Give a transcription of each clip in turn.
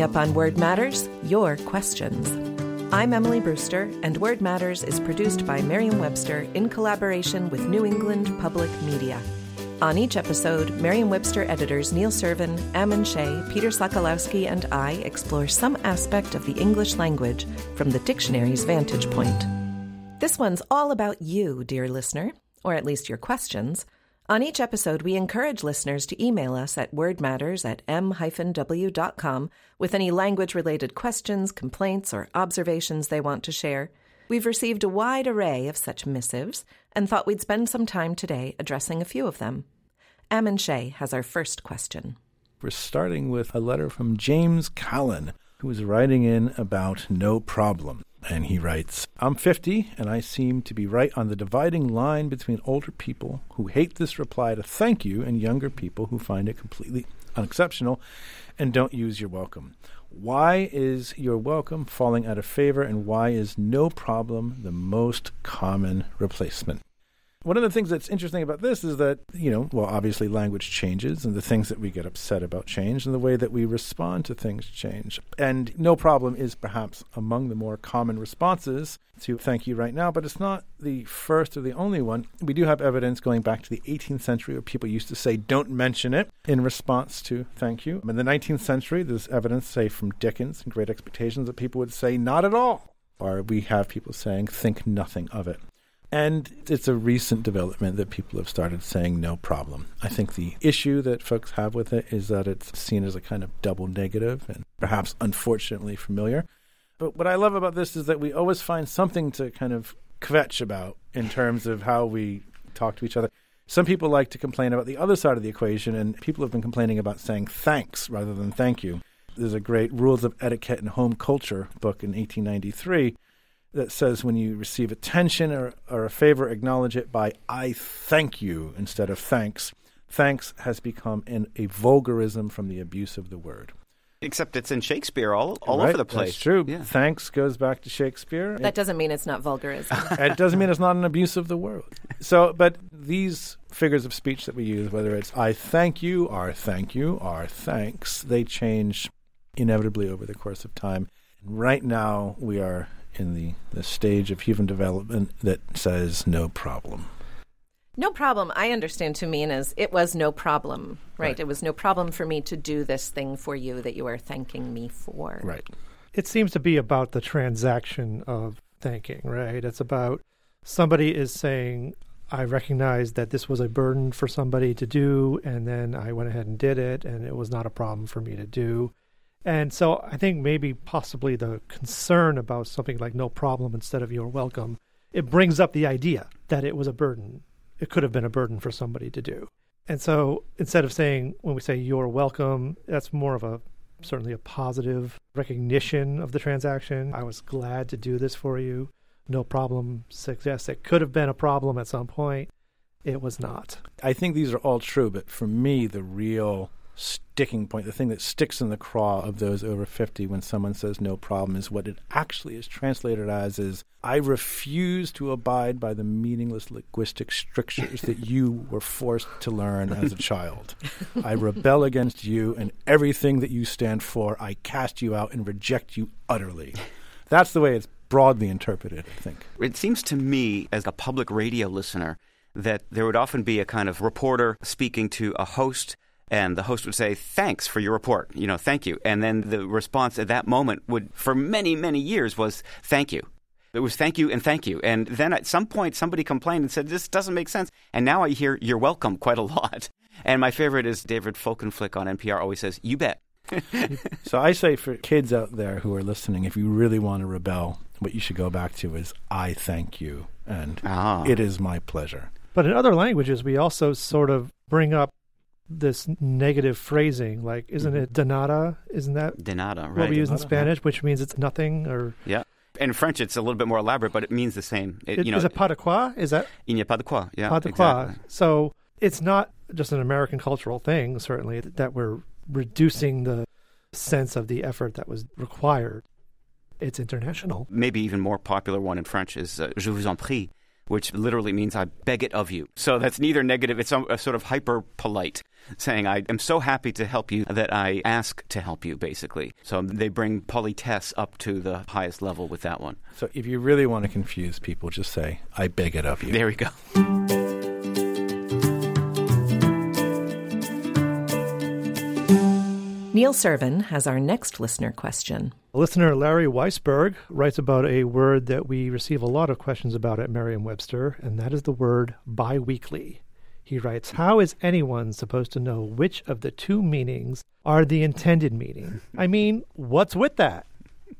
Coming up on Word Matters, your questions. I'm Emily Brewster, and Word Matters is produced by Merriam-Webster in collaboration with New England Public Media. On each episode, Merriam-Webster editors Neil Serwin, Ammon Shea, Peter Sokolowski, and I explore some aspect of the English language from the dictionary's vantage point. This one's all about you, dear listener, or at least your questions. On each episode, we encourage listeners to email us at wordmatters@m-w.com with any language-related questions, complaints, or observations they want to share. We've received a wide array of such missives and thought we'd spend some time today addressing a few of them. Ammon Shea has our first question. We're starting with a letter from James Collin, who is writing in about No Problem. And he writes, I'm 50, and I seem to be right on the dividing line between older people who hate this reply to thank you and younger people who find it completely unexceptional and don't use your welcome. Why is your welcome falling out of favor, and why is no problem the most common replacement? One of the things that's interesting about this is that, obviously language changes, and the things that we get upset about change, and the way that we respond to things change. And no problem is perhaps among the more common responses to thank you right now, but it's not the first or the only one. We do have evidence going back to the 18th century where people used to say, don't mention it, in response to thank you. In the 19th century, there's evidence, say, from Dickens and Great Expectations that people would say, not at all. Or we have people saying, think nothing of it. And it's a recent development that people have started saying no problem. I think the issue that folks have with it is that it's seen as a kind of double negative and perhaps unfortunately familiar. But what I love about this is that we always find something to kind of kvetch about in terms of how we talk to each other. Some people like to complain about the other side of the equation, and people have been complaining about saying thanks rather than thank you. There's a great Rules of Etiquette and Home Culture book in 1893 that says when you receive attention or a favor, acknowledge it by I thank you instead of thanks. Thanks has become a vulgarism from the abuse of the word. Except it's in Shakespeare all right? Over the place. That's true. Yeah. Thanks goes back to Shakespeare. That doesn't mean it's not vulgarism. It doesn't mean it's not an abuse of the word. So, but these figures of speech that we use, whether it's I thank you, or thanks, they change inevitably over the course of time. Right now, we are in the stage of human development that says no problem. No problem, I understand to mean as it was no problem, right? It was no problem for me to do this thing for you that you are thanking me for. Right. It seems to be about the transaction of thanking, right? It's about somebody is saying, I recognize that this was a burden for somebody to do, and then I went ahead and did it, and it was not a problem for me to do. And so I think maybe possibly the concern about something like no problem instead of you're welcome, it brings up the idea that it was a burden. It could have been a burden for somebody to do. And so instead of saying, when we say you're welcome, that's more of certainly a positive recognition of the transaction. I was glad to do this for you. No problem suggests it could have been a problem at some point. It was not. I think these are all true, but for me, the real sticking point, the thing that sticks in the craw of those over 50 when someone says no problem is what it actually is translated as is I refuse to abide by the meaningless linguistic strictures that you were forced to learn as a child. I rebel against you and everything that you stand for. I cast you out and reject you utterly. That's the way it's broadly interpreted, I think. It seems to me, as a public radio listener, that there would often be a kind of reporter speaking to a host, and the host would say, thanks for your report, thank you. And then the response at that moment would, for many, many years, was thank you. It was thank you and thank you. And then at some point, somebody complained and said, this doesn't make sense. And now I hear you're welcome quite a lot. And my favorite is David Folkenflick on NPR always says, you bet. So I say for kids out there who are listening, if you really want to rebel, what you should go back to is I thank you. And it is my pleasure. But in other languages, we also sort of bring up this negative phrasing, like, isn't it de nada? Isn't that denada, right? What we use in Spanish, which means it's nothing, or... Yeah. In French, it's a little bit more elaborate, but it means the same. Is it pas de quoi? Is that... Il n'y a pas de quoi, yeah. Pas de quoi. Exactly. So it's not just an American cultural thing, certainly, that we're reducing the sense of the effort that was required. It's international. Maybe even more popular one in French is je vous en prie, which literally means I beg it of you. So that's neither negative. It's a sort of hyper-polite saying, I am so happy to help you that I ask to help you, basically. So they bring politesse up to the highest level with that one. So if you really want to confuse people, just say, I beg it of you. There we go. Neil Serwin has our next listener question. Listener Larry Weisberg writes about a word that we receive a lot of questions about at Merriam-Webster, and that is the word biweekly. He writes, how is anyone supposed to know which of the two meanings are the intended meaning? I mean, what's with that?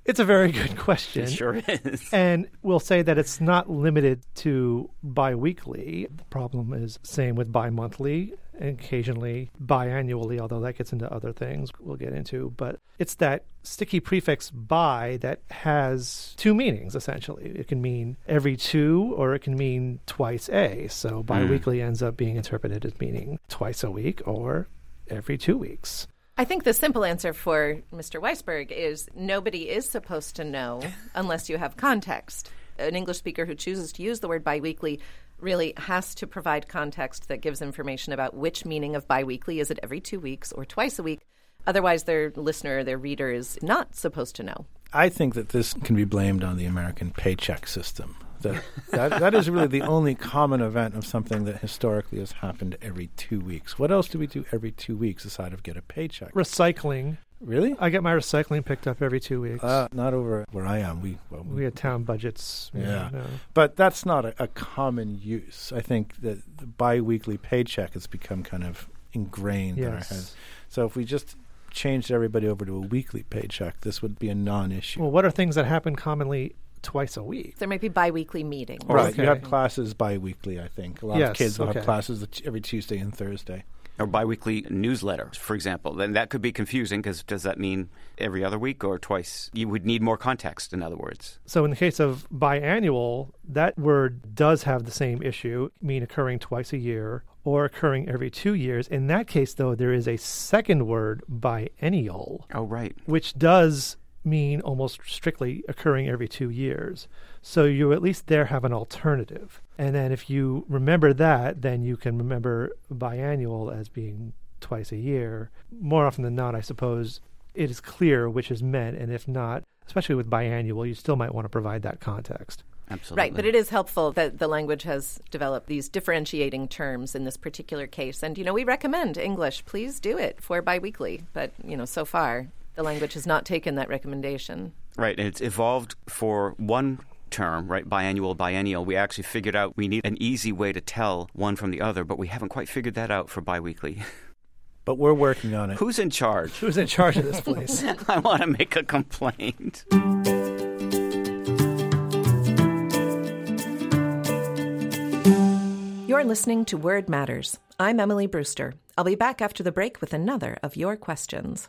It's a very good question. It sure is. And we'll say that it's not limited to biweekly. The problem is same with bimonthly. Occasionally biannually, although that gets into other things we'll get into. But it's that sticky prefix bi that has two meanings, essentially. It can mean every two, or it can mean twice a. So biweekly ends up being interpreted as meaning twice a week or every 2 weeks. I think the simple answer for Mr. Weisberg is nobody is supposed to know unless you have context. An English speaker who chooses to use the word biweekly really has to provide context that gives information about which meaning of biweekly. Is it every 2 weeks or twice a week? Otherwise, their listener, their reader is not supposed to know. I think that this can be blamed on the American paycheck system. That is really the only common event of something that historically has happened every 2 weeks. What else do we do every 2 weeks aside of get a paycheck? Recycling. Really? I get my recycling picked up every 2 weeks. Not over where I am. We have town budgets. Yeah. You know. But that's not a common use. I think that the biweekly paycheck has become kind of ingrained in our heads. So if we just changed everybody over to a weekly paycheck, this would be a non-issue. Well, what are things that happen commonly twice a week? There might be biweekly meetings. Right. Okay. You have classes biweekly, I think. A lot of kids will have classes every Tuesday and Thursday. Or biweekly newsletter, for example. Then that could be confusing because does that mean every other week or twice? You would need more context, in other words. So in the case of biannual, that word does have the same issue, mean occurring twice a year or occurring every 2 years. In that case, though, there is a second word, biennial. Oh, right. Which does mean almost strictly occurring every 2 years. So you at least there have an alternative. And then if you remember that, then you can remember biannual as being twice a year. More often than not, I suppose, it is clear which is meant. And if not, especially with biannual, you still might want to provide that context. Absolutely. Right, but it is helpful that the language has developed these differentiating terms in this particular case. And, we recommend English. Please do it for biweekly. But, so far, the language has not taken that recommendation. Right, and it's evolved for one term, right, biannual, biennial. We actually figured out we need an easy way to tell one from the other, but we haven't quite figured that out for biweekly. But we're working on it. Who's in charge? Who's in charge of this place? I want to make a complaint. You're listening to Word Matters. I'm Emily Brewster. I'll be back after the break with another of your questions.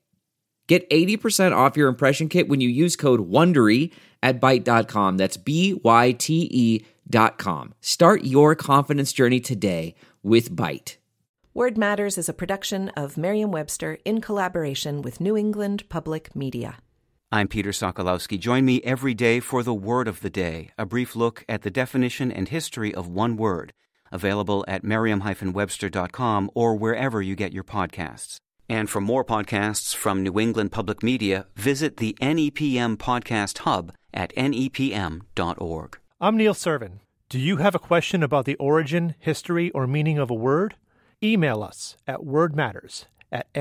Get 80% off your impression kit when you use code WONDERY at Byte.com. That's Byte.com. Start your confidence journey today with Byte. Word Matters is a production of Merriam-Webster in collaboration with New England Public Media. I'm Peter Sokolowski. Join me every day for the Word of the Day, a brief look at the definition and history of one word, available at merriam-webster.com or wherever you get your podcasts. And for more podcasts from New England Public Media, visit the NEPM Podcast Hub at nepm.org. I'm Neil Serwin. Do you have a question about the origin, history, or meaning of a word? Email us at wordmatters@m-w.com.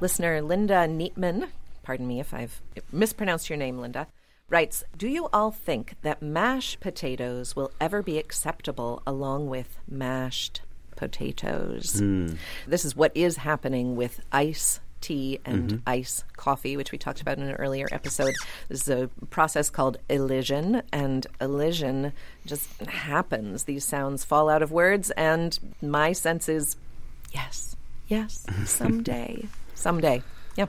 Listener Linda Neatman, pardon me if I've mispronounced your name, Linda, writes, do you all think that mashed potatoes will ever be acceptable along with mashed potatoes? This is what is happening with iced tea and ice coffee, which we talked about in an earlier episode. This is a process called elision, and elision just happens. These sounds fall out of words, and my sense is yes, yes, someday, someday. Yeah.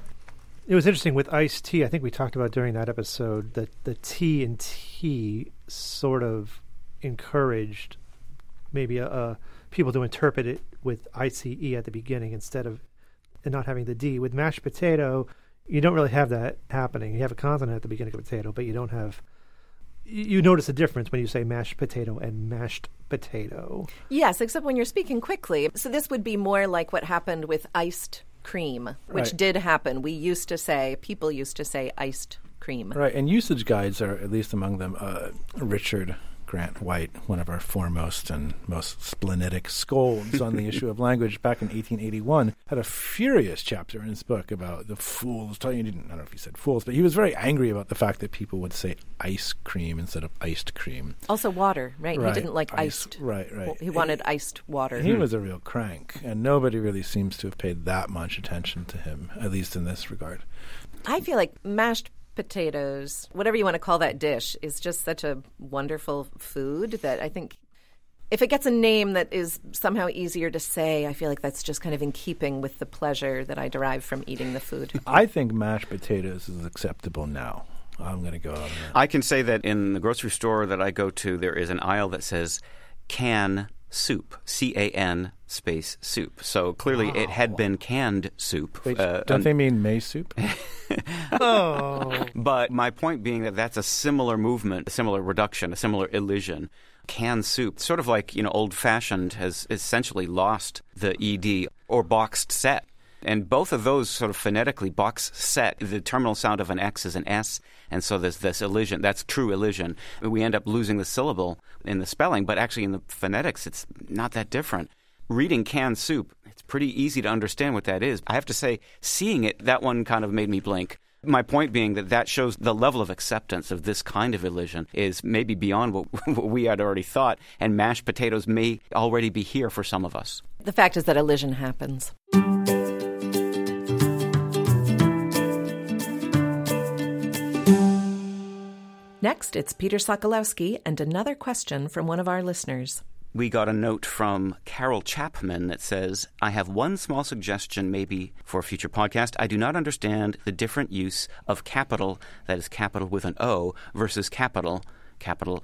It was interesting with iced tea. I think we talked about during that episode that the tea and tea sort of encouraged maybe people to interpret it with ICE at the beginning instead of and not having the D. With mashed potato, you don't really have that happening. You have a consonant at the beginning of potato, but you don't have... You notice a difference when you say mashed potato and mashed potato. Yes, except when you're speaking quickly. So this would be more like what happened with iced cream, which right. did happen. We used to say, people used to say iced cream. Right, and usage guides are, at least among them, Richard Grant White, one of our foremost and most splenetic scolds on the issue of language back in 1881, had a furious chapter in his book about the fools. I don't know if he said fools, but he was very angry about the fact that people would say ice cream instead of iced cream. Also water, right? He didn't like iced. Right. Well, he wanted iced water. He was a real crank, and nobody really seems to have paid that much attention to him, at least in this regard. I feel like mashed potatoes, whatever you want to call that dish, is just such a wonderful food that I think if it gets a name that is somehow easier to say, I feel like that's just kind of in keeping with the pleasure that I derive from eating the food. I think mashed potatoes is acceptable now. I'm going to go on that. I can say that in the grocery store that I go to, there is an aisle that says can soup, C-A-N space soup. So clearly it had been canned soup. Wait, don't they mean maize soup? But my point being that that's a similar movement, a similar reduction, a similar elision. Canned soup, sort of like, you know, old-fashioned has essentially lost the ED, or boxed set. And both of those sort of phonetically, box set, the terminal sound of an X is an S, and so there's this elision. That's true elision. We end up losing the syllable in the spelling, but actually in the phonetics, it's not that different. Reading canned soup, it's pretty easy to understand what that is. I have to say, seeing it, that one kind of made me blink. My point being that that shows the level of acceptance of this kind of elision is maybe beyond what we had already thought, and mashed potatoes may already be here for some of us. The fact is that elision happens. Next, it's Peter Sokolowski and another question from one of our listeners. We got a note from Carol Chapman that says, I have one small suggestion maybe for a future podcast. I do not understand the different use of capital, that is capital with an O, versus capital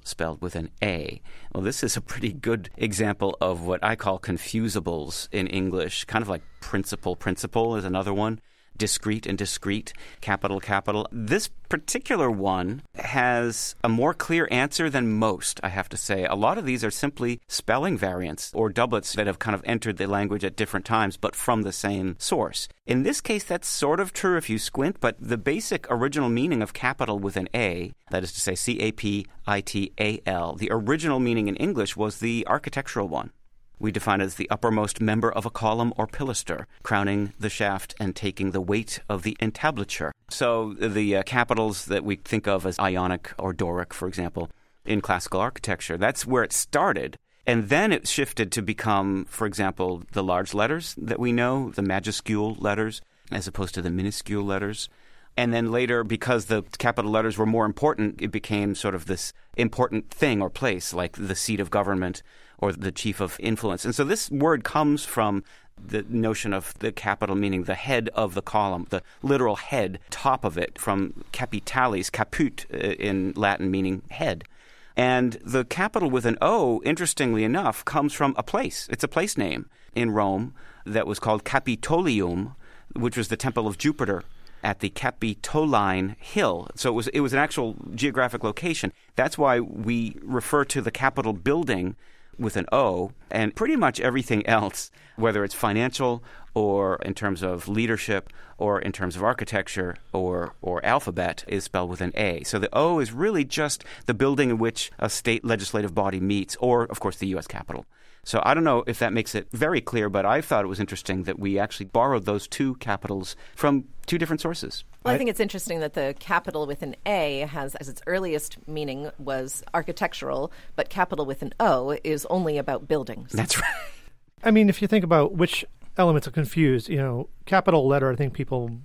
spelled with an A. Well, this is a pretty good example of what I call confusables in English, kind of like principal is another one. Discrete and discrete, capital. This particular one has a more clear answer than most, I have to say. A lot of these are simply spelling variants or doublets that have kind of entered the language at different times, but from the same source. In this case, that's sort of true if you squint, but the basic original meaning of capital with an A, that is to say C-A-P-I-T-A-L, the original meaning in English was the architectural one. We define it as the uppermost member of a column or pilaster, crowning the shaft and taking the weight of the entablature. So the capitals that we think of as Ionic or Doric, for example, in classical architecture, that's where it started. And then it shifted to become, for example, the large letters that we know, the majuscule letters, as opposed to the minuscule letters. And then later, because the capital letters were more important, it became sort of this important thing or place, like the seat of government or the chief of influence. And so this word comes from the notion of the capital, meaning the head of the column, the literal head, top of it, from capitalis, caput in Latin, meaning head. And the capital with an O, interestingly enough, comes from a place. It's a place name in Rome that was called Capitolium, which was the temple of Jupiter at the Capitoline Hill. So it was an actual geographic location. That's why we refer to the Capitol building with an O, and pretty much everything else, whether it's financial or in terms of leadership or in terms of architecture or alphabet, is spelled with an A. So the O is really just the building in which a state legislative body meets, or, of course, the U.S. Capitol. So I don't know if that makes it very clear, but I thought it was interesting that we actually borrowed those two capitals from two different sources. Well, I think it's interesting that the capital with an A has, as its earliest meaning, was architectural, but capital with an O is only about buildings. That's right. I mean, if you think about which elements are confused. You know, capital letter, I think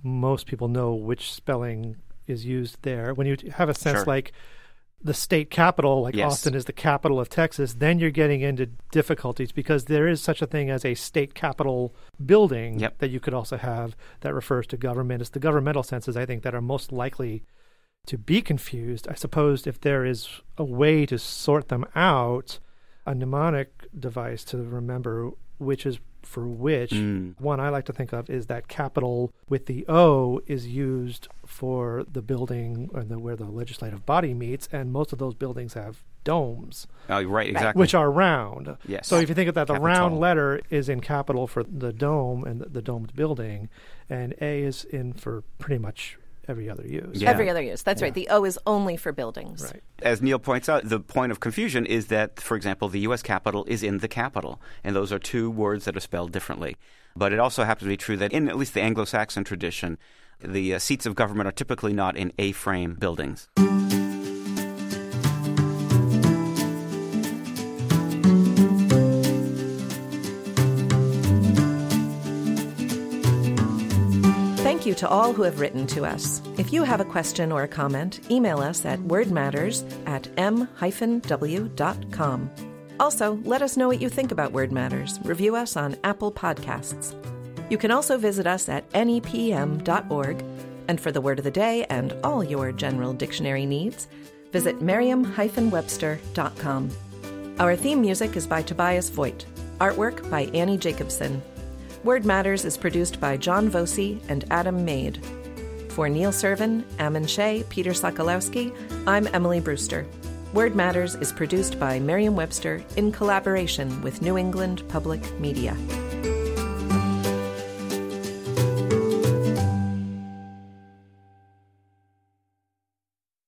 most people know which spelling is used there. When you have a sense like the state capital, like Austin is the capital of Texas, then you're getting into difficulties because there is such a thing as a state capitol building that you could also have that refers to government. It's the governmental senses, I think, that are most likely to be confused. I suppose if there is a way to sort them out, a mnemonic device to remember which is for which, one I like to think of is that capital with the O is used for the building or where the legislative body meets, and most of those buildings have domes. Oh, right, exactly. Which are round. Yes. So if you think of that, the round letter is in capital for the dome and the domed building, and A is in for pretty much every other use. Yeah. Every other use. That's right. The O is only for buildings. Right. As Neil points out, the point of confusion is that, for example, the U.S. Capitol is in the Capitol, and those are two words that are spelled differently. But it also happens to be true that in at least the Anglo-Saxon tradition, the seats of government are typically not in A-frame buildings. Thank you to all who have written to us. If you have a question or a comment, email us at wordmatters@m-w.com. Also, let us know what you think about Word Matters. Review us on Apple Podcasts. You can also visit us at nepm.org. And for the word of the day and all your general dictionary needs, visit Merriam-Webster.com. Our theme music is by Tobias Voigt. Artwork by Annie Jacobson. Word Matters is produced by John Vosey and Adam Maid. For Neil Serwin, Ammon Shea, Peter Sokolowski, I'm Emily Brewster. Word Matters is produced by Merriam-Webster in collaboration with New England Public Media.